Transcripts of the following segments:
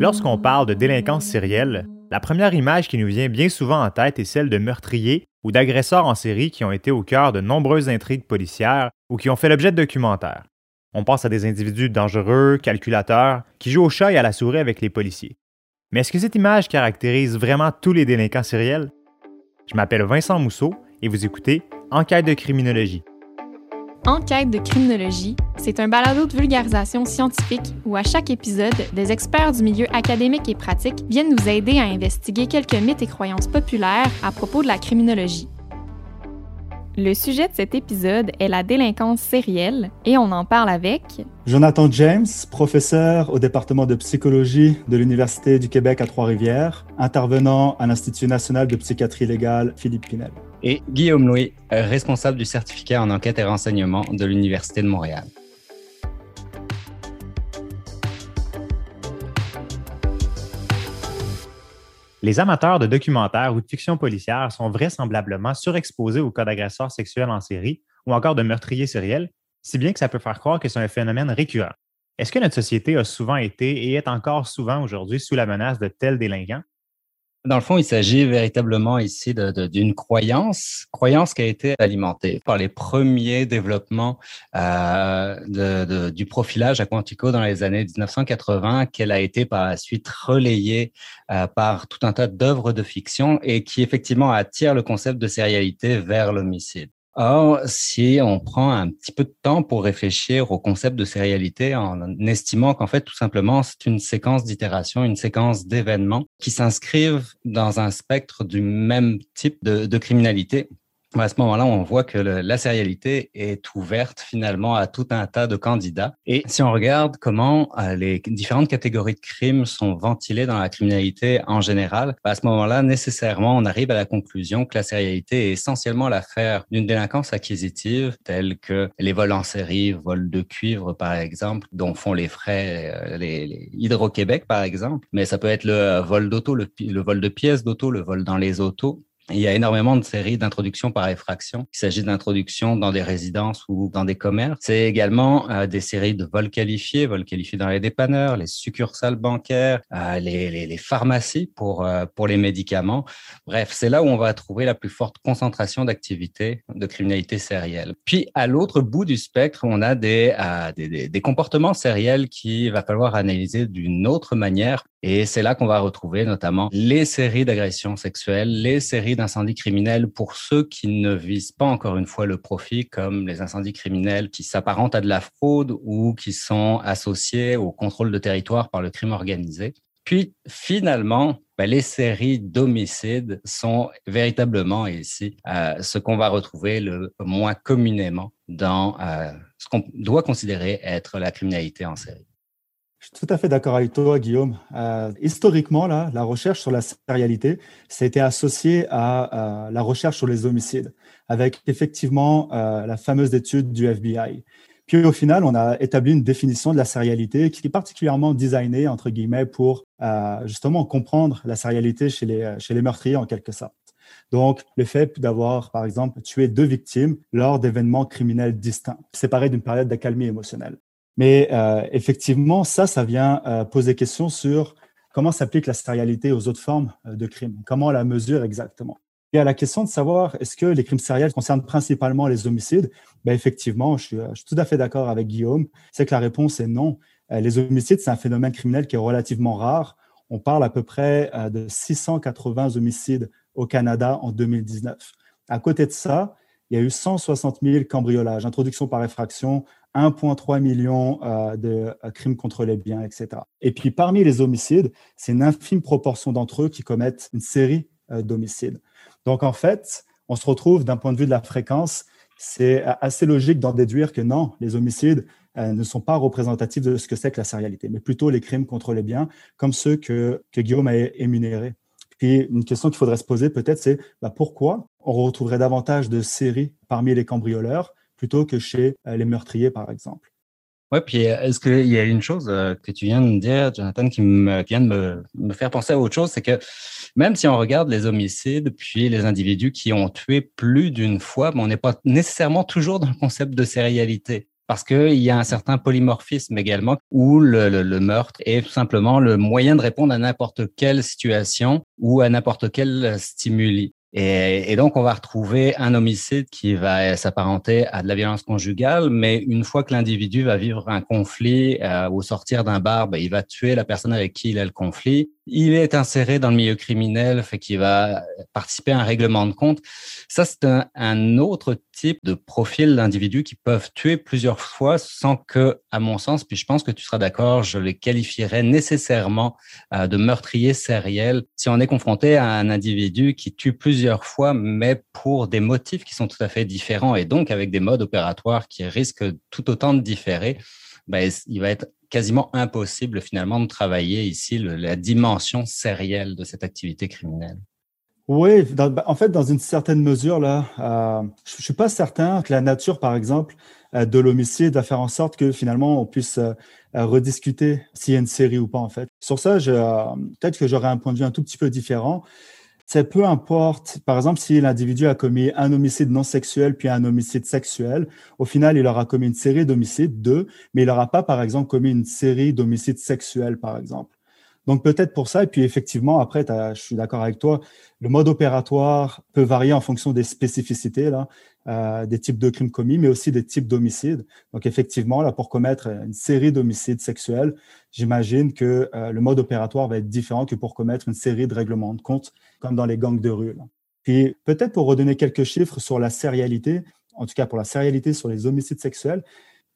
Lorsqu'on parle de délinquance sérielle, la première image qui nous vient bien souvent en tête est celle de meurtriers ou d'agresseurs en série qui ont été au cœur de nombreuses intrigues policières ou qui ont fait l'objet de documentaires. On pense à des individus dangereux, calculateurs, qui jouent au chat et à la souris avec les policiers. Mais est-ce que cette image caractérise vraiment tous les délinquants sériels? Je m'appelle Vincent Mousseau et vous écoutez Enquête de criminologie. Enquête de criminologie, c'est un balado de vulgarisation scientifique où à chaque épisode, des experts du milieu académique et pratique viennent nous aider à investiguer quelques mythes et croyances populaires à propos de la criminologie. Le sujet de cet épisode est la délinquance sérielle et on en parle avec Jonathan James, professeur au département de psychologie de l'Université du Québec à Trois-Rivières, intervenant à l'Institut national de psychiatrie légale Philippe Pinel. Et Guillaume Louis, responsable du certificat en enquête et renseignement de l'Université de Montréal. Les amateurs de documentaires ou de fiction policière sont vraisemblablement surexposés aux cas d'agresseurs sexuels en série ou encore de meurtriers sériels, si bien que ça peut faire croire que c'est un phénomène récurrent. Est-ce que notre société a souvent été et est encore souvent aujourd'hui sous la menace de tels délinquants? Dans le fond, il s'agit véritablement ici d'une croyance qui a été alimentée par les premiers développements du profilage à Quantico dans les années 1980, qu'elle a été par la suite relayée par tout un tas d'œuvres de fiction et qui effectivement attire le concept de sérialité vers l'homicide. Or, si on prend un petit peu de temps pour réfléchir au concept de sérialité en estimant qu'en fait, tout simplement, c'est une séquence d'itérations, une séquence d'événements qui s'inscrivent dans un spectre du même type de criminalité, à ce moment-là, on voit que la sérialité est ouverte finalement à tout un tas de candidats. Et si on regarde comment les différentes catégories de crimes sont ventilées dans la criminalité en général, à ce moment-là, nécessairement, on arrive à la conclusion que la sérialité est essentiellement l'affaire d'une délinquance acquisitive, telle que les vols en série, vols de cuivre par exemple, dont font les frais les Hydro-Québec par exemple. Mais ça peut être le vol d'auto, le vol de pièces d'auto, le vol dans les autos. Il y a énormément de séries d'introductions par effraction. Il s'agit d'introductions dans des résidences ou dans des commerces. C'est également des séries de vols qualifiés dans les dépanneurs, les succursales bancaires, les pharmacies pour les médicaments. Bref, c'est là où on va trouver la plus forte concentration d'activités de criminalité sérielle. Puis, à l'autre bout du spectre, on a des comportements sériels qu'il va falloir analyser d'une autre manière. Et c'est là qu'on va retrouver notamment les séries d'agressions sexuelles, les séries d'incendies criminels pour ceux qui ne visent pas encore une fois le profit, comme les incendies criminels qui s'apparentent à de la fraude ou qui sont associés au contrôle de territoire par le crime organisé. Puis finalement, les séries d'homicides sont véritablement ici ce qu'on va retrouver le moins communément dans ce qu'on doit considérer être la criminalité en série. Je suis tout à fait d'accord avec toi, Guillaume. Historiquement, là, la recherche sur la sérialité, ça a été associé à la recherche sur les homicides, avec effectivement la fameuse étude du FBI. Puis au final, on a établi une définition de la sérialité qui est particulièrement designée, entre guillemets, pour justement comprendre la sérialité chez les meurtriers en quelque sorte. Donc, le fait d'avoir, par exemple, tué 2 victimes lors d'événements criminels distincts, séparés d'une période d'accalmie émotionnelle. Mais effectivement, ça vient poser question sur comment s'applique la sérialité aux autres formes de crimes, comment on la mesure exactement. Et à la question de savoir est-ce que les crimes sériels concernent principalement les homicides, effectivement, je suis tout à fait d'accord avec Guillaume, c'est que la réponse est non. Les homicides, c'est un phénomène criminel qui est relativement rare. On parle à peu près de 680 homicides au Canada en 2019. À côté de ça, il y a eu 160 000 cambriolages, introduction par effraction, 1,3 million de crimes contre les biens, etc. Et puis, parmi les homicides, c'est une infime proportion d'entre eux qui commettent une série d'homicides. Donc, en fait, on se retrouve d'un point de vue de la fréquence, c'est assez logique d'en déduire que non, les homicides ne sont pas représentatifs de ce que c'est que la sérialité, mais plutôt les crimes contre les biens, comme ceux que Guillaume a énumérés. Puis, une question qu'il faudrait se poser peut-être, c'est pourquoi on retrouverait davantage de séries parmi les cambrioleurs plutôt que chez les meurtriers, par exemple. Oui, puis est-ce qu'il y a une chose que tu viens de me dire, Jonathan, qui vient de me faire penser à autre chose, c'est que même si on regarde les homicides, puis les individus qui ont tué plus d'une fois, on n'est pas nécessairement toujours dans le concept de sérialité. parce qu'il y a un certain polymorphisme également où le meurtre est tout simplement le moyen de répondre à n'importe quelle situation ou à n'importe quel stimuli. Et donc, on va retrouver un homicide qui va s'apparenter à de la violence conjugale, mais une fois que l'individu va vivre un conflit au sortir d'un bar, ben, il va tuer la personne avec qui il a le conflit. Il est inséré dans le milieu criminel, fait qu'il va participer à un règlement de compte. Ça, c'est un autre type de profil d'individus qui peuvent tuer plusieurs fois sans que, à mon sens, puis je pense que tu seras d'accord, je les qualifierais nécessairement de meurtriers sériels si on est confronté à un individu qui tue plusieurs fois, mais pour des motifs qui sont tout à fait différents et donc avec des modes opératoires qui risquent tout autant de différer, ben, il va être quasiment impossible finalement de travailler ici la dimension sérielle de cette activité criminelle. Oui, en fait, dans une certaine mesure, là, je ne suis pas certain que la nature, par exemple, de l'homicide va faire en sorte que finalement on puisse rediscuter s'il y a une série ou pas, en fait. Sur ça, peut-être que j'aurais un point de vue un tout petit peu différent. C'est peu importe, par exemple, si l'individu a commis un homicide non sexuel puis un homicide sexuel, au final, il aura commis une série d'homicides, deux, mais il n'aura pas, par exemple, commis une série d'homicides sexuels, par exemple. Donc, peut-être pour ça, et puis effectivement, après, je suis d'accord avec toi, le mode opératoire peut varier en fonction des spécificités, là, des types de crimes commis, mais aussi des types d'homicides. Donc, effectivement, là, pour commettre une série d'homicides sexuels, j'imagine que le mode opératoire va être différent que pour commettre une série de règlements de compte, comme dans les gangs de rue, là. Puis, peut-être pour redonner quelques chiffres sur la sérialité, en tout cas pour la sérialité sur les homicides sexuels,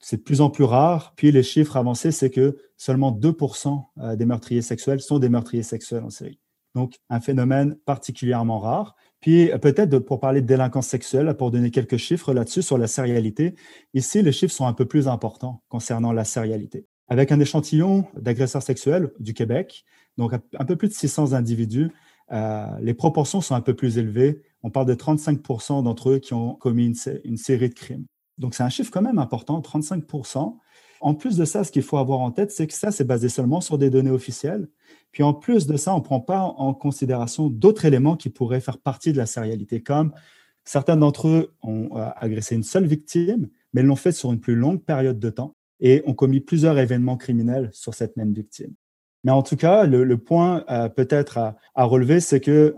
c'est de plus en plus rare. Puis, les chiffres avancés, c'est que seulement 2% des meurtriers sexuels sont des meurtriers sexuels en série. Donc, un phénomène particulièrement rare. Puis, peut-être pour parler de délinquance sexuelle, pour donner quelques chiffres là-dessus sur la sérialité, ici, les chiffres sont un peu plus importants concernant la sérialité. Avec un échantillon d'agresseurs sexuels du Québec, donc un peu plus de 600 individus, les proportions sont un peu plus élevées. On parle de 35% d'entre eux qui ont commis une série de crimes. Donc, c'est un chiffre quand même important, 35%. En plus de ça, ce qu'il faut avoir en tête, c'est que ça, c'est basé seulement sur des données officielles. Puis, en plus de ça, on ne prend pas en considération d'autres éléments qui pourraient faire partie de la sérialité, comme certains d'entre eux ont agressé une seule victime, mais l'ont fait sur une plus longue période de temps et ont commis plusieurs événements criminels sur cette même victime. Mais en tout cas, le point peut-être à relever, c'est que,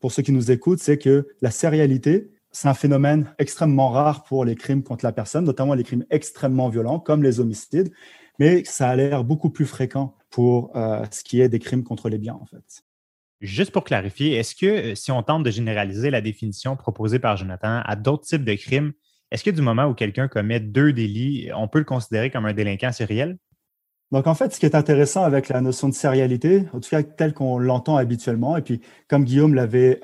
pour ceux qui nous écoutent, c'est que la sérialité, c'est un phénomène extrêmement rare pour les crimes contre la personne, notamment les crimes extrêmement violents, comme les homicides, mais ça a l'air beaucoup plus fréquent pour ce qui est des crimes contre les biens, en fait. Juste pour clarifier, est-ce que si on tente de généraliser la définition proposée par Jonathan à d'autres types de crimes, est-ce que du moment où quelqu'un commet deux délits, on peut le considérer comme un délinquant sériel? Donc, en fait, ce qui est intéressant avec la notion de sérialité, en tout cas telle qu'on l'entend habituellement, et puis comme Guillaume l'avait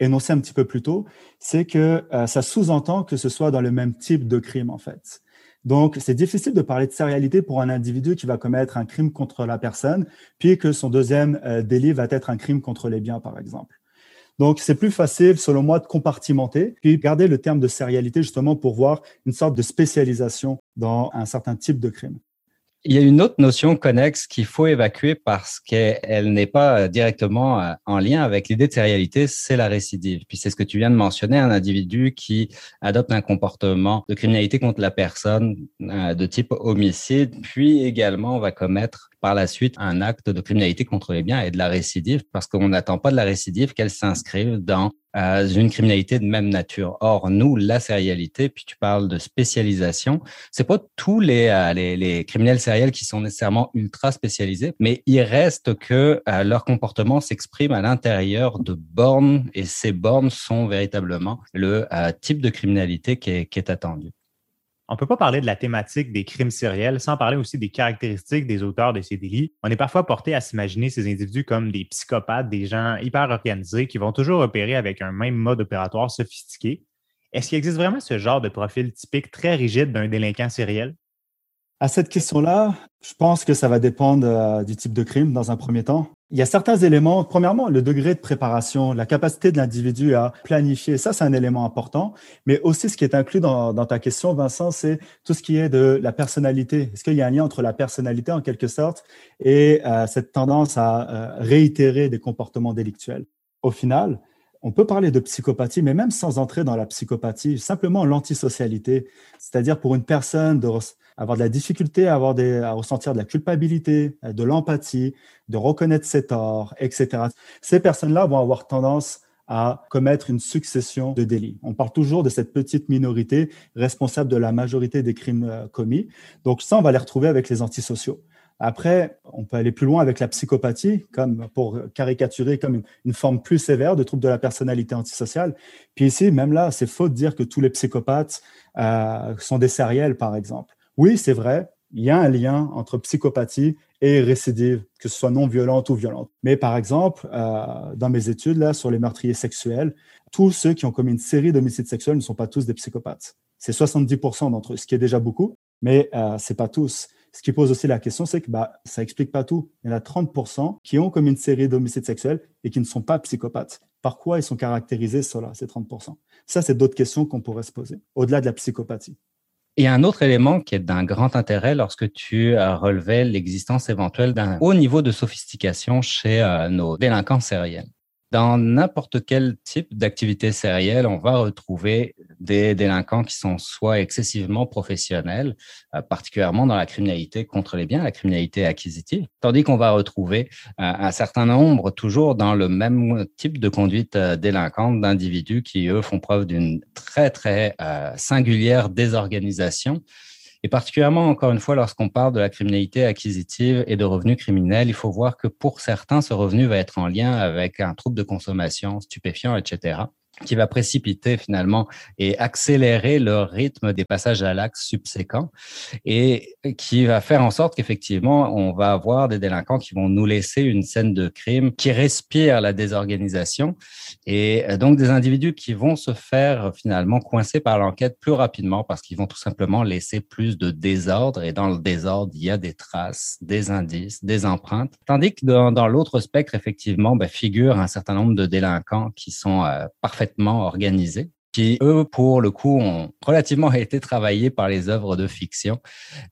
énoncé un petit peu plus tôt, c'est que ça sous-entend que ce soit dans le même type de crime, en fait. Donc, c'est difficile de parler de sérialité pour un individu qui va commettre un crime contre la personne, puis que son deuxième délit va être un crime contre les biens, par exemple. Donc, c'est plus facile, selon moi, de compartimenter, puis garder le terme de sérialité justement pour voir une sorte de spécialisation dans un certain type de crime. Il y a une autre notion connexe qu'il faut évacuer parce qu'elle n'est pas directement en lien avec l'idée de sérialité, c'est la récidive. Puis c'est ce que tu viens de mentionner, un individu qui adopte un comportement de criminalité contre la personne de type homicide, puis également va commettre par la suite un acte de criminalité contre les biens et de la récidive parce qu'on n'attend pas de la récidive qu'elle s'inscrive dans une criminalité de même nature. Or, nous, la sérialité, puis tu parles de spécialisation, c'est pas tous les criminels sériels qui sont nécessairement ultra spécialisés, mais il reste que leur comportement s'exprime à l'intérieur de bornes et ces bornes sont véritablement le type de criminalité qui est attendu. On ne peut pas parler de la thématique des crimes sériels sans parler aussi des caractéristiques des auteurs de ces délits. On est parfois porté à s'imaginer ces individus comme des psychopathes, des gens hyper organisés qui vont toujours opérer avec un même mode opératoire sophistiqué. Est-ce qu'il existe vraiment ce genre de profil typique très rigide d'un délinquant sériel? À cette question-là, je pense que ça va dépendre du type de crime dans un premier temps. Il y a certains éléments, premièrement, le degré de préparation, la capacité de l'individu à planifier, ça, c'est un élément important, mais aussi ce qui est inclus dans ta question, Vincent, c'est tout ce qui est de la personnalité. Est-ce qu'il y a un lien entre la personnalité, en quelque sorte, et cette tendance à réitérer des comportements délictuels? Au final, on peut parler de psychopathie, mais même sans entrer dans la psychopathie, simplement l'antisocialité, c'est-à-dire pour une personne de avoir de la difficulté à ressentir de la culpabilité, de l'empathie, de reconnaître ses torts, etc. Ces personnes-là vont avoir tendance à commettre une succession de délits. On parle toujours de cette petite minorité responsable de la majorité des crimes commis. Donc ça, on va les retrouver avec les antisociaux. Après, on peut aller plus loin avec la psychopathie, comme pour caricaturer comme une forme plus sévère de trouble de la personnalité antisociale. Puis ici, même là, c'est faux de dire que tous les psychopathes sont des sériels, par exemple. Oui, c'est vrai, il y a un lien entre psychopathie et récidive, que ce soit non violente ou violente. Mais par exemple, dans mes études là, sur les meurtriers sexuels, tous ceux qui ont commis une série d'homicides sexuels ne sont pas tous des psychopathes. C'est 70% d'entre eux, ce qui est déjà beaucoup, mais ce n'est pas tous. Ce qui pose aussi la question, c'est que ça n'explique pas tout. Il y en a 30% qui ont commis une série d'homicides sexuels et qui ne sont pas psychopathes. Par quoi ils sont caractérisés, ceux-là, ces 30%? Ça, c'est d'autres questions qu'on pourrait se poser, au-delà de la psychopathie. Et un autre élément qui est d'un grand intérêt lorsque tu relevais l'existence éventuelle d'un haut niveau de sophistication chez nos délinquants sériels. Dans n'importe quel type d'activité sérielle, on va retrouver des délinquants qui sont soit excessivement professionnels, particulièrement dans la criminalité contre les biens, la criminalité acquisitive, tandis qu'on va retrouver un certain nombre toujours dans le même type de conduite délinquante d'individus qui, eux, font preuve d'une très, très singulière désorganisation. Et particulièrement, encore une fois, lorsqu'on parle de la criminalité acquisitive et de revenus criminels, il faut voir que pour certains, ce revenu va être en lien avec un trouble de consommation, stupéfiant, etc., qui va précipiter finalement et accélérer le rythme des passages à l'acte subséquents et qui va faire en sorte qu'effectivement, on va avoir des délinquants qui vont nous laisser une scène de crime qui respire la désorganisation et donc des individus qui vont se faire finalement coincer par l'enquête plus rapidement parce qu'ils vont tout simplement laisser plus de désordre et dans le désordre, il y a des traces, des indices, des empreintes. Tandis que dans l'autre spectre, effectivement, figure un certain nombre de délinquants qui sont parfaitement organisés, qui, eux, pour le coup, ont relativement été travaillés par les œuvres de fiction,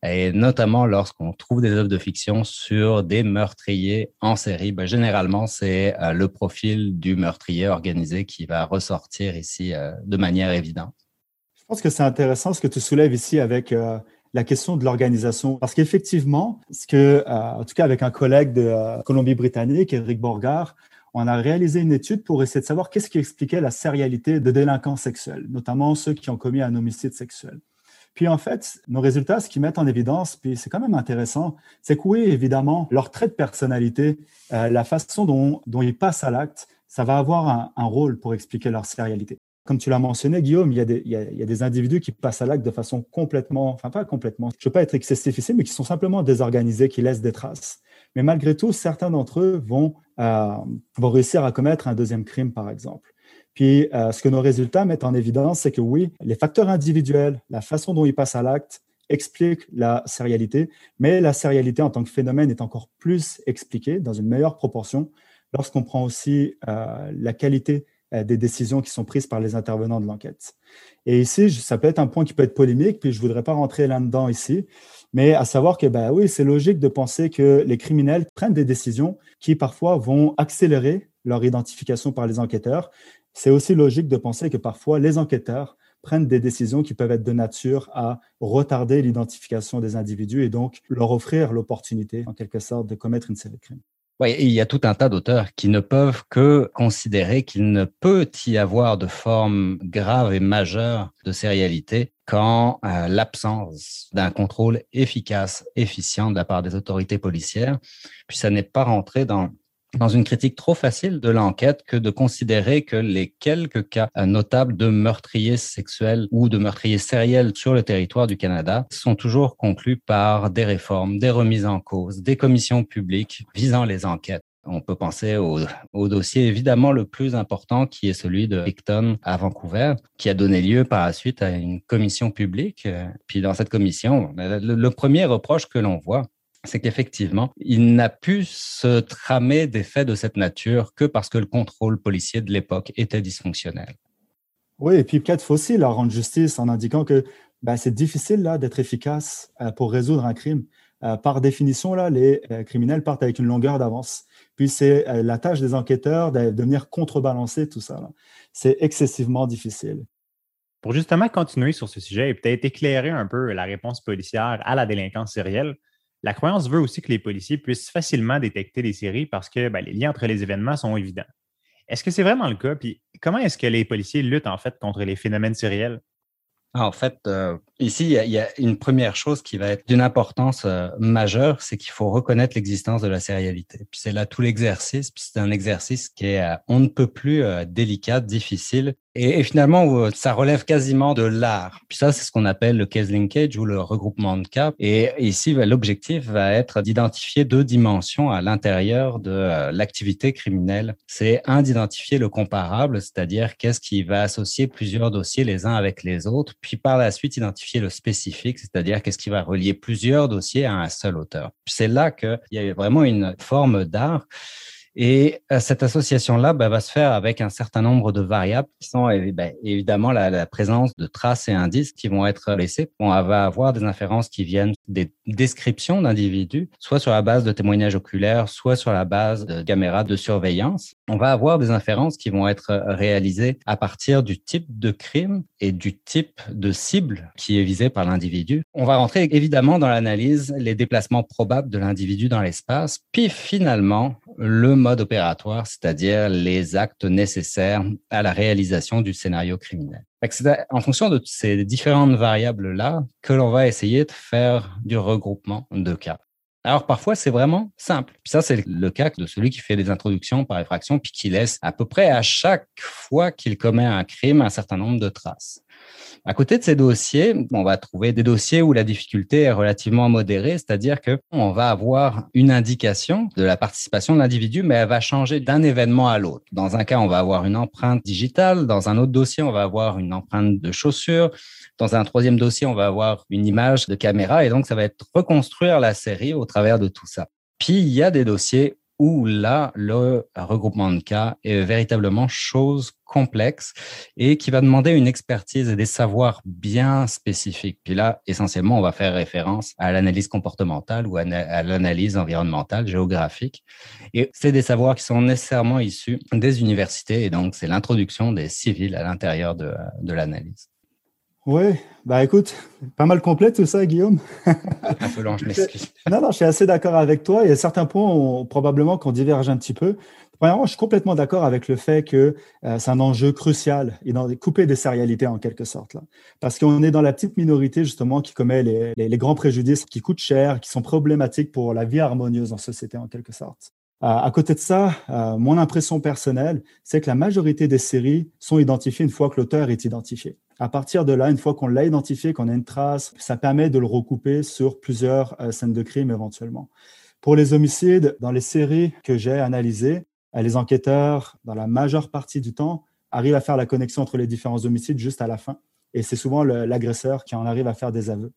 et notamment lorsqu'on trouve des œuvres de fiction sur des meurtriers en série. Généralement, c'est le profil du meurtrier organisé qui va ressortir ici de manière évidente. Je pense que c'est intéressant ce que tu soulèves ici avec la question de l'organisation, parce qu'effectivement, en tout cas avec un collègue de Colombie-Britannique, Eric Borgard, on a réalisé une étude pour essayer de savoir qu'est-ce qui expliquait la sérialité des délinquants sexuels, notamment ceux qui ont commis un homicide sexuel. Puis en fait, nos résultats, ce qu'ils mettent en évidence, puis c'est quand même intéressant, c'est que oui, évidemment, leur trait de personnalité, la façon dont ils passent à l'acte, ça va avoir un rôle pour expliquer leur sérialité. Comme tu l'as mentionné, Guillaume, il y a des individus qui passent à l'acte de façon complètement, enfin pas complètement, je ne veux pas être excessif ici, mais qui sont simplement désorganisés, qui laissent des traces. Mais malgré tout, certains d'entre eux vont réussir à commettre un deuxième crime, par exemple. Puis, ce que nos résultats mettent en évidence, c'est que oui, les facteurs individuels, la façon dont ils passent à l'acte, expliquent la sérialité, mais la sérialité en tant que phénomène est encore plus expliquée, dans une meilleure proportion, lorsqu'on prend aussi la qualité des décisions qui sont prises par les intervenants de l'enquête. Et ici, ça peut être un point qui peut être polémique, puis je ne voudrais pas rentrer là-dedans ici, mais à savoir que oui, c'est logique de penser que les criminels prennent des décisions qui parfois vont accélérer leur identification par les enquêteurs. C'est aussi logique de penser que parfois les enquêteurs prennent des décisions qui peuvent être de nature à retarder l'identification des individus et donc leur offrir l'opportunité, en quelque sorte, de commettre une série de crimes. Oui, il y a tout un tas d'auteurs qui ne peuvent que considérer qu'il ne peut y avoir de forme grave et majeure de sérialité quand l'absence d'un contrôle efficace, efficient de la part des autorités policières. Puis ça n'est pas rentré dans une critique trop facile de l'enquête que de considérer que les quelques cas notables de meurtriers sexuels ou de meurtriers sériels sur le territoire du Canada sont toujours conclus par des réformes, des remises en cause, des commissions publiques visant les enquêtes. On peut penser au dossier évidemment le plus important qui est celui de Picton à Vancouver, qui a donné lieu par la suite à une commission publique. Puis dans cette commission, le premier reproche que l'on voit, c'est qu'effectivement, il n'a pu se tramer des faits de cette nature que parce que le contrôle policier de l'époque était dysfonctionnel. Oui, et puis peut-être faut aussi leur rendre justice en indiquant que c'est difficile là, d'être efficace pour résoudre un crime. par définition, là, les criminels partent avec une longueur d'avance. Puis, c'est la tâche des enquêteurs de venir contrebalancer tout ça, là. C'est excessivement difficile. Pour justement continuer sur ce sujet et peut-être éclairer un peu la réponse policière à la délinquance sérielle, la croyance veut aussi que les policiers puissent facilement détecter les séries parce que les liens entre les événements sont évidents. Est-ce que c'est vraiment le cas? Puis comment est-ce que les policiers luttent en fait contre les phénomènes sériels? En fait, ici, il y a une première chose qui va être d'une importance majeure, c'est qu'il faut reconnaître l'existence de la sérialité. Puis c'est là tout l'exercice, puis c'est un exercice qui est on ne peut plus délicat, difficile, et finalement, ça relève quasiment de l'art. Puis ça, c'est ce qu'on appelle le case linkage ou le regroupement de cas. Et ici, l'objectif va être d'identifier deux dimensions à l'intérieur de l'activité criminelle. C'est un, d'identifier le comparable, c'est-à-dire qu'est-ce qui va associer plusieurs dossiers les uns avec les autres, puis par la suite, identifier le spécifique, c'est-à-dire qu'est-ce qui va relier plusieurs dossiers à un seul auteur. Puis c'est là qu'il y a vraiment une forme d'art. Et cette association-là va se faire avec un certain nombre de variables qui sont évidemment la présence de traces et indices qui vont être laissés. On va avoir des inférences qui viennent des descriptions d'individus, soit sur la base de témoignages oculaires, soit sur la base de caméras de surveillance. On va avoir des inférences qui vont être réalisées à partir du type de crime et du type de cible qui est visée par l'individu. On va rentrer évidemment dans l'analyse, les déplacements probables de l'individu dans l'espace, puis finalement le mode opératoire, c'est-à-dire les actes nécessaires à la réalisation du scénario criminel. C'est en fonction de ces différentes variables-là que l'on va essayer de faire du regroupement de cas. Alors, parfois, c'est vraiment simple. Puis ça, c'est le cas de celui qui fait des introductions par effraction puis qui laisse à peu près à chaque fois qu'il commet un crime un certain nombre de traces. À côté de ces dossiers, on va trouver des dossiers où la difficulté est relativement modérée, c'est-à-dire qu'on va avoir une indication de la participation de l'individu, mais elle va changer d'un événement à l'autre. Dans un cas, on va avoir une empreinte digitale. Dans un autre dossier, on va avoir une empreinte de chaussures. Dans un troisième dossier, on va avoir une image de caméra. Et donc, ça va être reconstruire la série au travers de tout ça. Puis, il y a des dossiers où là, le regroupement de cas est véritablement chose complexe et qui va demander une expertise et des savoirs bien spécifiques. Puis là, essentiellement, on va faire référence à l'analyse comportementale ou à l'analyse environnementale, géographique. Et c'est des savoirs qui sont nécessairement issus des universités et donc c'est l'introduction des civils à l'intérieur de l'analyse. Oui, écoute, pas mal complet tout ça, Guillaume. Un peu long, je m'excuse. Non, je suis assez d'accord avec toi. Il y a certains points probablement qu'on diverge un petit peu. Premièrement, je suis complètement d'accord avec le fait que c'est un enjeu crucial et couper des sérialités en quelque sorte, là. Parce qu'on est dans la petite minorité justement qui commet les grands préjudices qui coûtent cher, qui sont problématiques pour la vie harmonieuse en société en quelque sorte. À côté de ça, mon impression personnelle, c'est que la majorité des séries sont identifiées une fois que l'auteur est identifié. À partir de là, une fois qu'on l'a identifié, qu'on a une trace, ça permet de le recouper sur plusieurs scènes de crime éventuellement. Pour les homicides, dans les séries que j'ai analysées, les enquêteurs, dans la majeure partie du temps, arrivent à faire la connexion entre les différents homicides juste à la fin. Et c'est souvent l'agresseur qui en arrive à faire des aveux.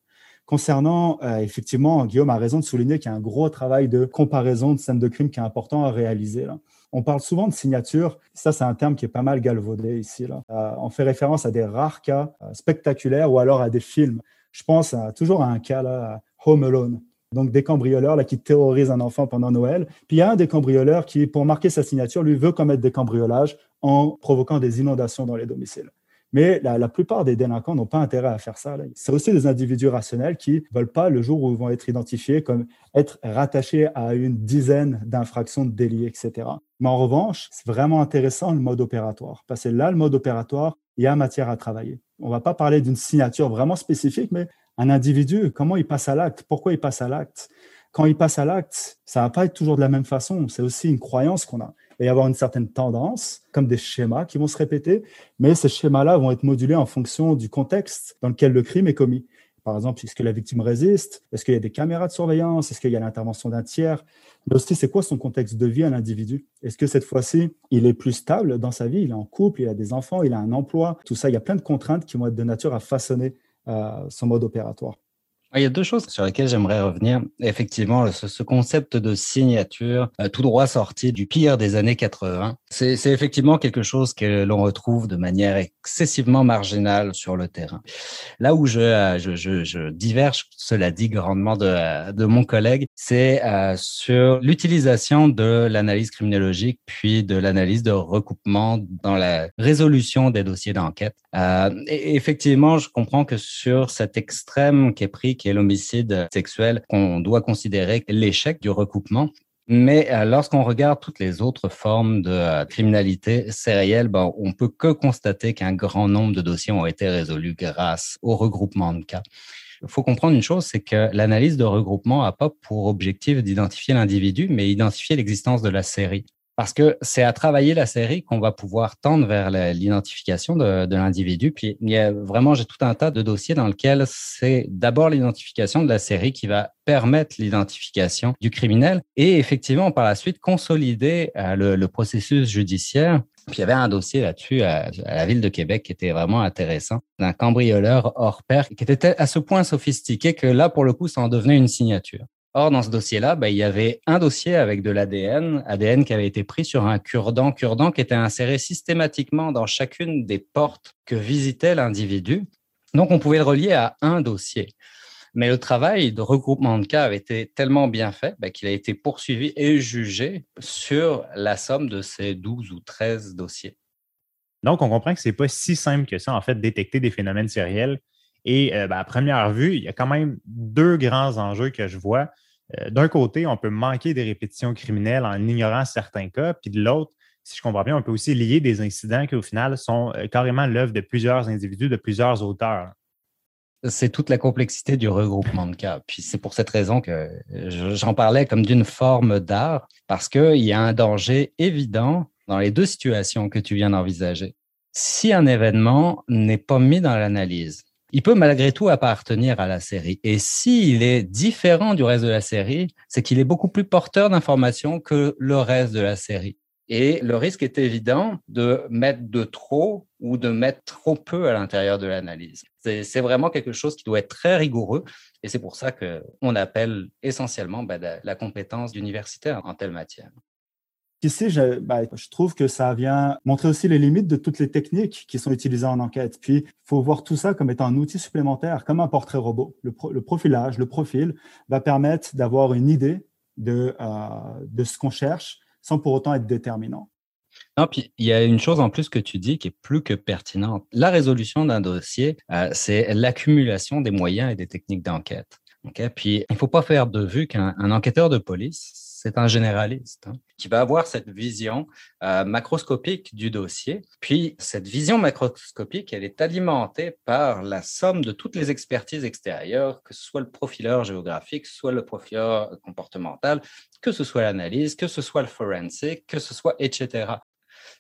Concernant, effectivement, Guillaume a raison de souligner qu'il y a un gros travail de comparaison de scènes de crime qui est important à réaliser, là. On parle souvent de signature. Ça, c'est un terme qui est pas mal galvaudé ici, là. On fait référence à des rares cas spectaculaires ou alors à des films. Je pense toujours à un cas, là, Home Alone. Donc, des cambrioleurs là, qui terrorisent un enfant pendant Noël. Puis, il y a un des cambrioleurs qui, pour marquer sa signature, lui veut commettre des cambriolages en provoquant des inondations dans les domiciles. Mais la plupart des délinquants n'ont pas intérêt à faire ça, là. C'est aussi des individus rationnels qui ne veulent pas, le jour où ils vont être identifiés, comme être rattachés à une dizaine d'infractions de délits, etc. Mais en revanche, c'est vraiment intéressant le mode opératoire. Parce que là, le mode opératoire, il y a matière à travailler. On ne va pas parler d'une signature vraiment spécifique, mais un individu, comment il passe à l'acte? Pourquoi il passe à l'acte? Quand il passe à l'acte, ça ne va pas être toujours de la même façon. C'est aussi une croyance qu'on a. Il va y avoir une certaine tendance, comme des schémas qui vont se répéter, mais ces schémas-là vont être modulés en fonction du contexte dans lequel le crime est commis. Par exemple, est-ce que la victime résiste? Est-ce qu'il y a des caméras de surveillance? Est-ce qu'il y a l'intervention d'un tiers? Mais aussi, c'est quoi son contexte de vie à l'individu? Est-ce que cette fois-ci, il est plus stable dans sa vie? Il est en couple, il a des enfants, il a un emploi. Tout ça, il y a plein de contraintes qui vont être de nature à façonner son mode opératoire. Il y a deux choses sur lesquelles j'aimerais revenir. Effectivement, ce concept de signature, tout droit sorti du pire des années 80, c'est effectivement quelque chose que l'on retrouve de manière excessivement marginale sur le terrain. Là où je diverge, cela dit grandement de mon collègue, c'est sur l'utilisation de l'analyse criminologique puis de l'analyse de recoupement dans la résolution des dossiers d'enquête. Et effectivement, je comprends que sur cet extrême qui est pris, qui est l'homicide sexuel, qu'on doit considérer l'échec du recoupement. Mais lorsqu'on regarde toutes les autres formes de criminalité sérielle, on peut que constater qu'un grand nombre de dossiers ont été résolus grâce au regroupement de cas. Il faut comprendre une chose, c'est que l'analyse de regroupement n'a pas pour objectif d'identifier l'individu, mais identifier l'existence de la série. Parce que c'est à travailler la série qu'on va pouvoir tendre vers l'identification de l'individu. Puis il y a vraiment, j'ai tout un tas de dossiers dans lesquels c'est d'abord l'identification de la série qui va permettre l'identification du criminel et effectivement par la suite consolider le processus judiciaire. Puis il y avait un dossier là-dessus à la ville de Québec qui était vraiment intéressant, d'un cambrioleur hors pair qui était à ce point sophistiqué que là, pour le coup, ça en devenait une signature. Or, dans ce dossier-là, il y avait un dossier avec de l'ADN qui avait été pris sur un cure-dent qui était inséré systématiquement dans chacune des portes que visitait l'individu. Donc, on pouvait le relier à un dossier. Mais le travail de regroupement de cas avait été tellement bien fait qu'il a été poursuivi et jugé sur la somme de ces 12 ou 13 dossiers. Donc, on comprend que ce n'est pas si simple que ça, en fait, détecter des phénomènes sériels. Et à première vue, il y a quand même deux grands enjeux que je vois. D'un côté, on peut manquer des répétitions criminelles en ignorant certains cas, puis de l'autre, si je comprends bien, on peut aussi lier des incidents qui, au final, sont carrément l'œuvre de plusieurs individus, de plusieurs auteurs. C'est toute la complexité du regroupement de cas. Puis c'est pour cette raison que j'en parlais comme d'une forme d'art, parce qu'il y a un danger évident dans les deux situations que tu viens d'envisager. Si un événement n'est pas mis dans l'analyse, il peut malgré tout appartenir à la série. Et s'il est différent du reste de la série, c'est qu'il est beaucoup plus porteur d'informations que le reste de la série. Et le risque est évident de mettre de trop ou de mettre trop peu à l'intérieur de l'analyse. C'est vraiment quelque chose qui doit être très rigoureux. Et c'est pour ça qu'on appelle essentiellement la compétence d'universitaire en telle matière. Ici, je trouve que ça vient montrer aussi les limites de toutes les techniques qui sont utilisées en enquête. Puis, il faut voir tout ça comme étant un outil supplémentaire, comme un portrait robot. Le profilage, le profil va permettre d'avoir une idée de ce qu'on cherche sans pour autant être déterminant. Non, puis il y a une chose en plus que tu dis qui est plus que pertinente. La résolution d'un dossier, c'est l'accumulation des moyens et des techniques d'enquête. Okay? Puis, il ne faut pas faire de vue qu'un enquêteur de police, c'est un généraliste qui va avoir cette vision macroscopique du dossier. Puis, cette vision macroscopique, elle est alimentée par la somme de toutes les expertises extérieures, que ce soit le profileur géographique, soit le profileur comportemental, que ce soit l'analyse, que ce soit le forensic, que ce soit etc.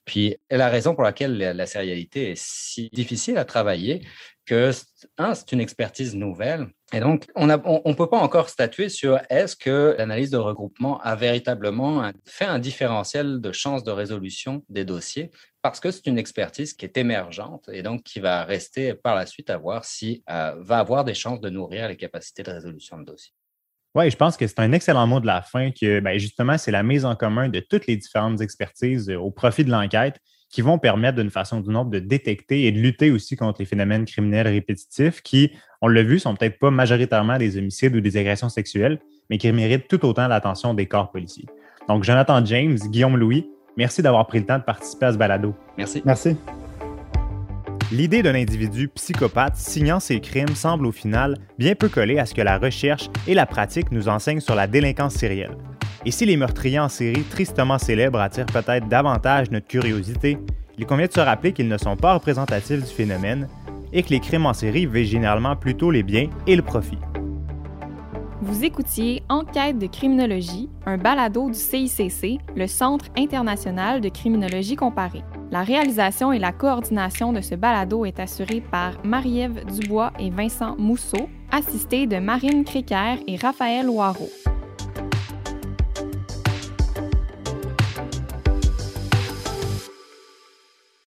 Puis, la raison pour laquelle la sérialité est si difficile à travailler, que, c'est une expertise nouvelle. Et donc, on ne peut pas encore statuer sur est-ce que l'analyse de regroupement a véritablement fait un différentiel de chance de résolution des dossiers, parce que c'est une expertise qui est émergente et donc qui va rester par la suite à voir si va avoir des chances de nourrir les capacités de résolution de dossiers. Oui, je pense que c'est un excellent mot de la fin que, justement, c'est la mise en commun de toutes les différentes expertises au profit de l'enquête qui vont permettre d'une façon ou d'une autre de détecter et de lutter aussi contre les phénomènes criminels répétitifs qui, on l'a vu, sont peut-être pas majoritairement des homicides ou des agressions sexuelles, mais qui méritent tout autant l'attention des corps policiers. Donc, Jonathan James, Guillaume Louis, merci d'avoir pris le temps de participer à ce balado. Merci. Merci. L'idée d'un individu psychopathe signant ses crimes semble au final bien peu collée à ce que la recherche et la pratique nous enseignent sur la délinquance sérielle. Et si les meurtriers en série tristement célèbres attirent peut-être davantage notre curiosité, il convient de se rappeler qu'ils ne sont pas représentatifs du phénomène et que les crimes en série visent généralement plutôt les biens et le profit. Vous écoutiez Enquête de criminologie, un balado du CICC, le Centre international de criminologie comparée. La réalisation et la coordination de ce balado est assurée par Marie-Ève Dubois et Vincent Mousseau, assistés de Marine Créquer et Raphaël Loirault.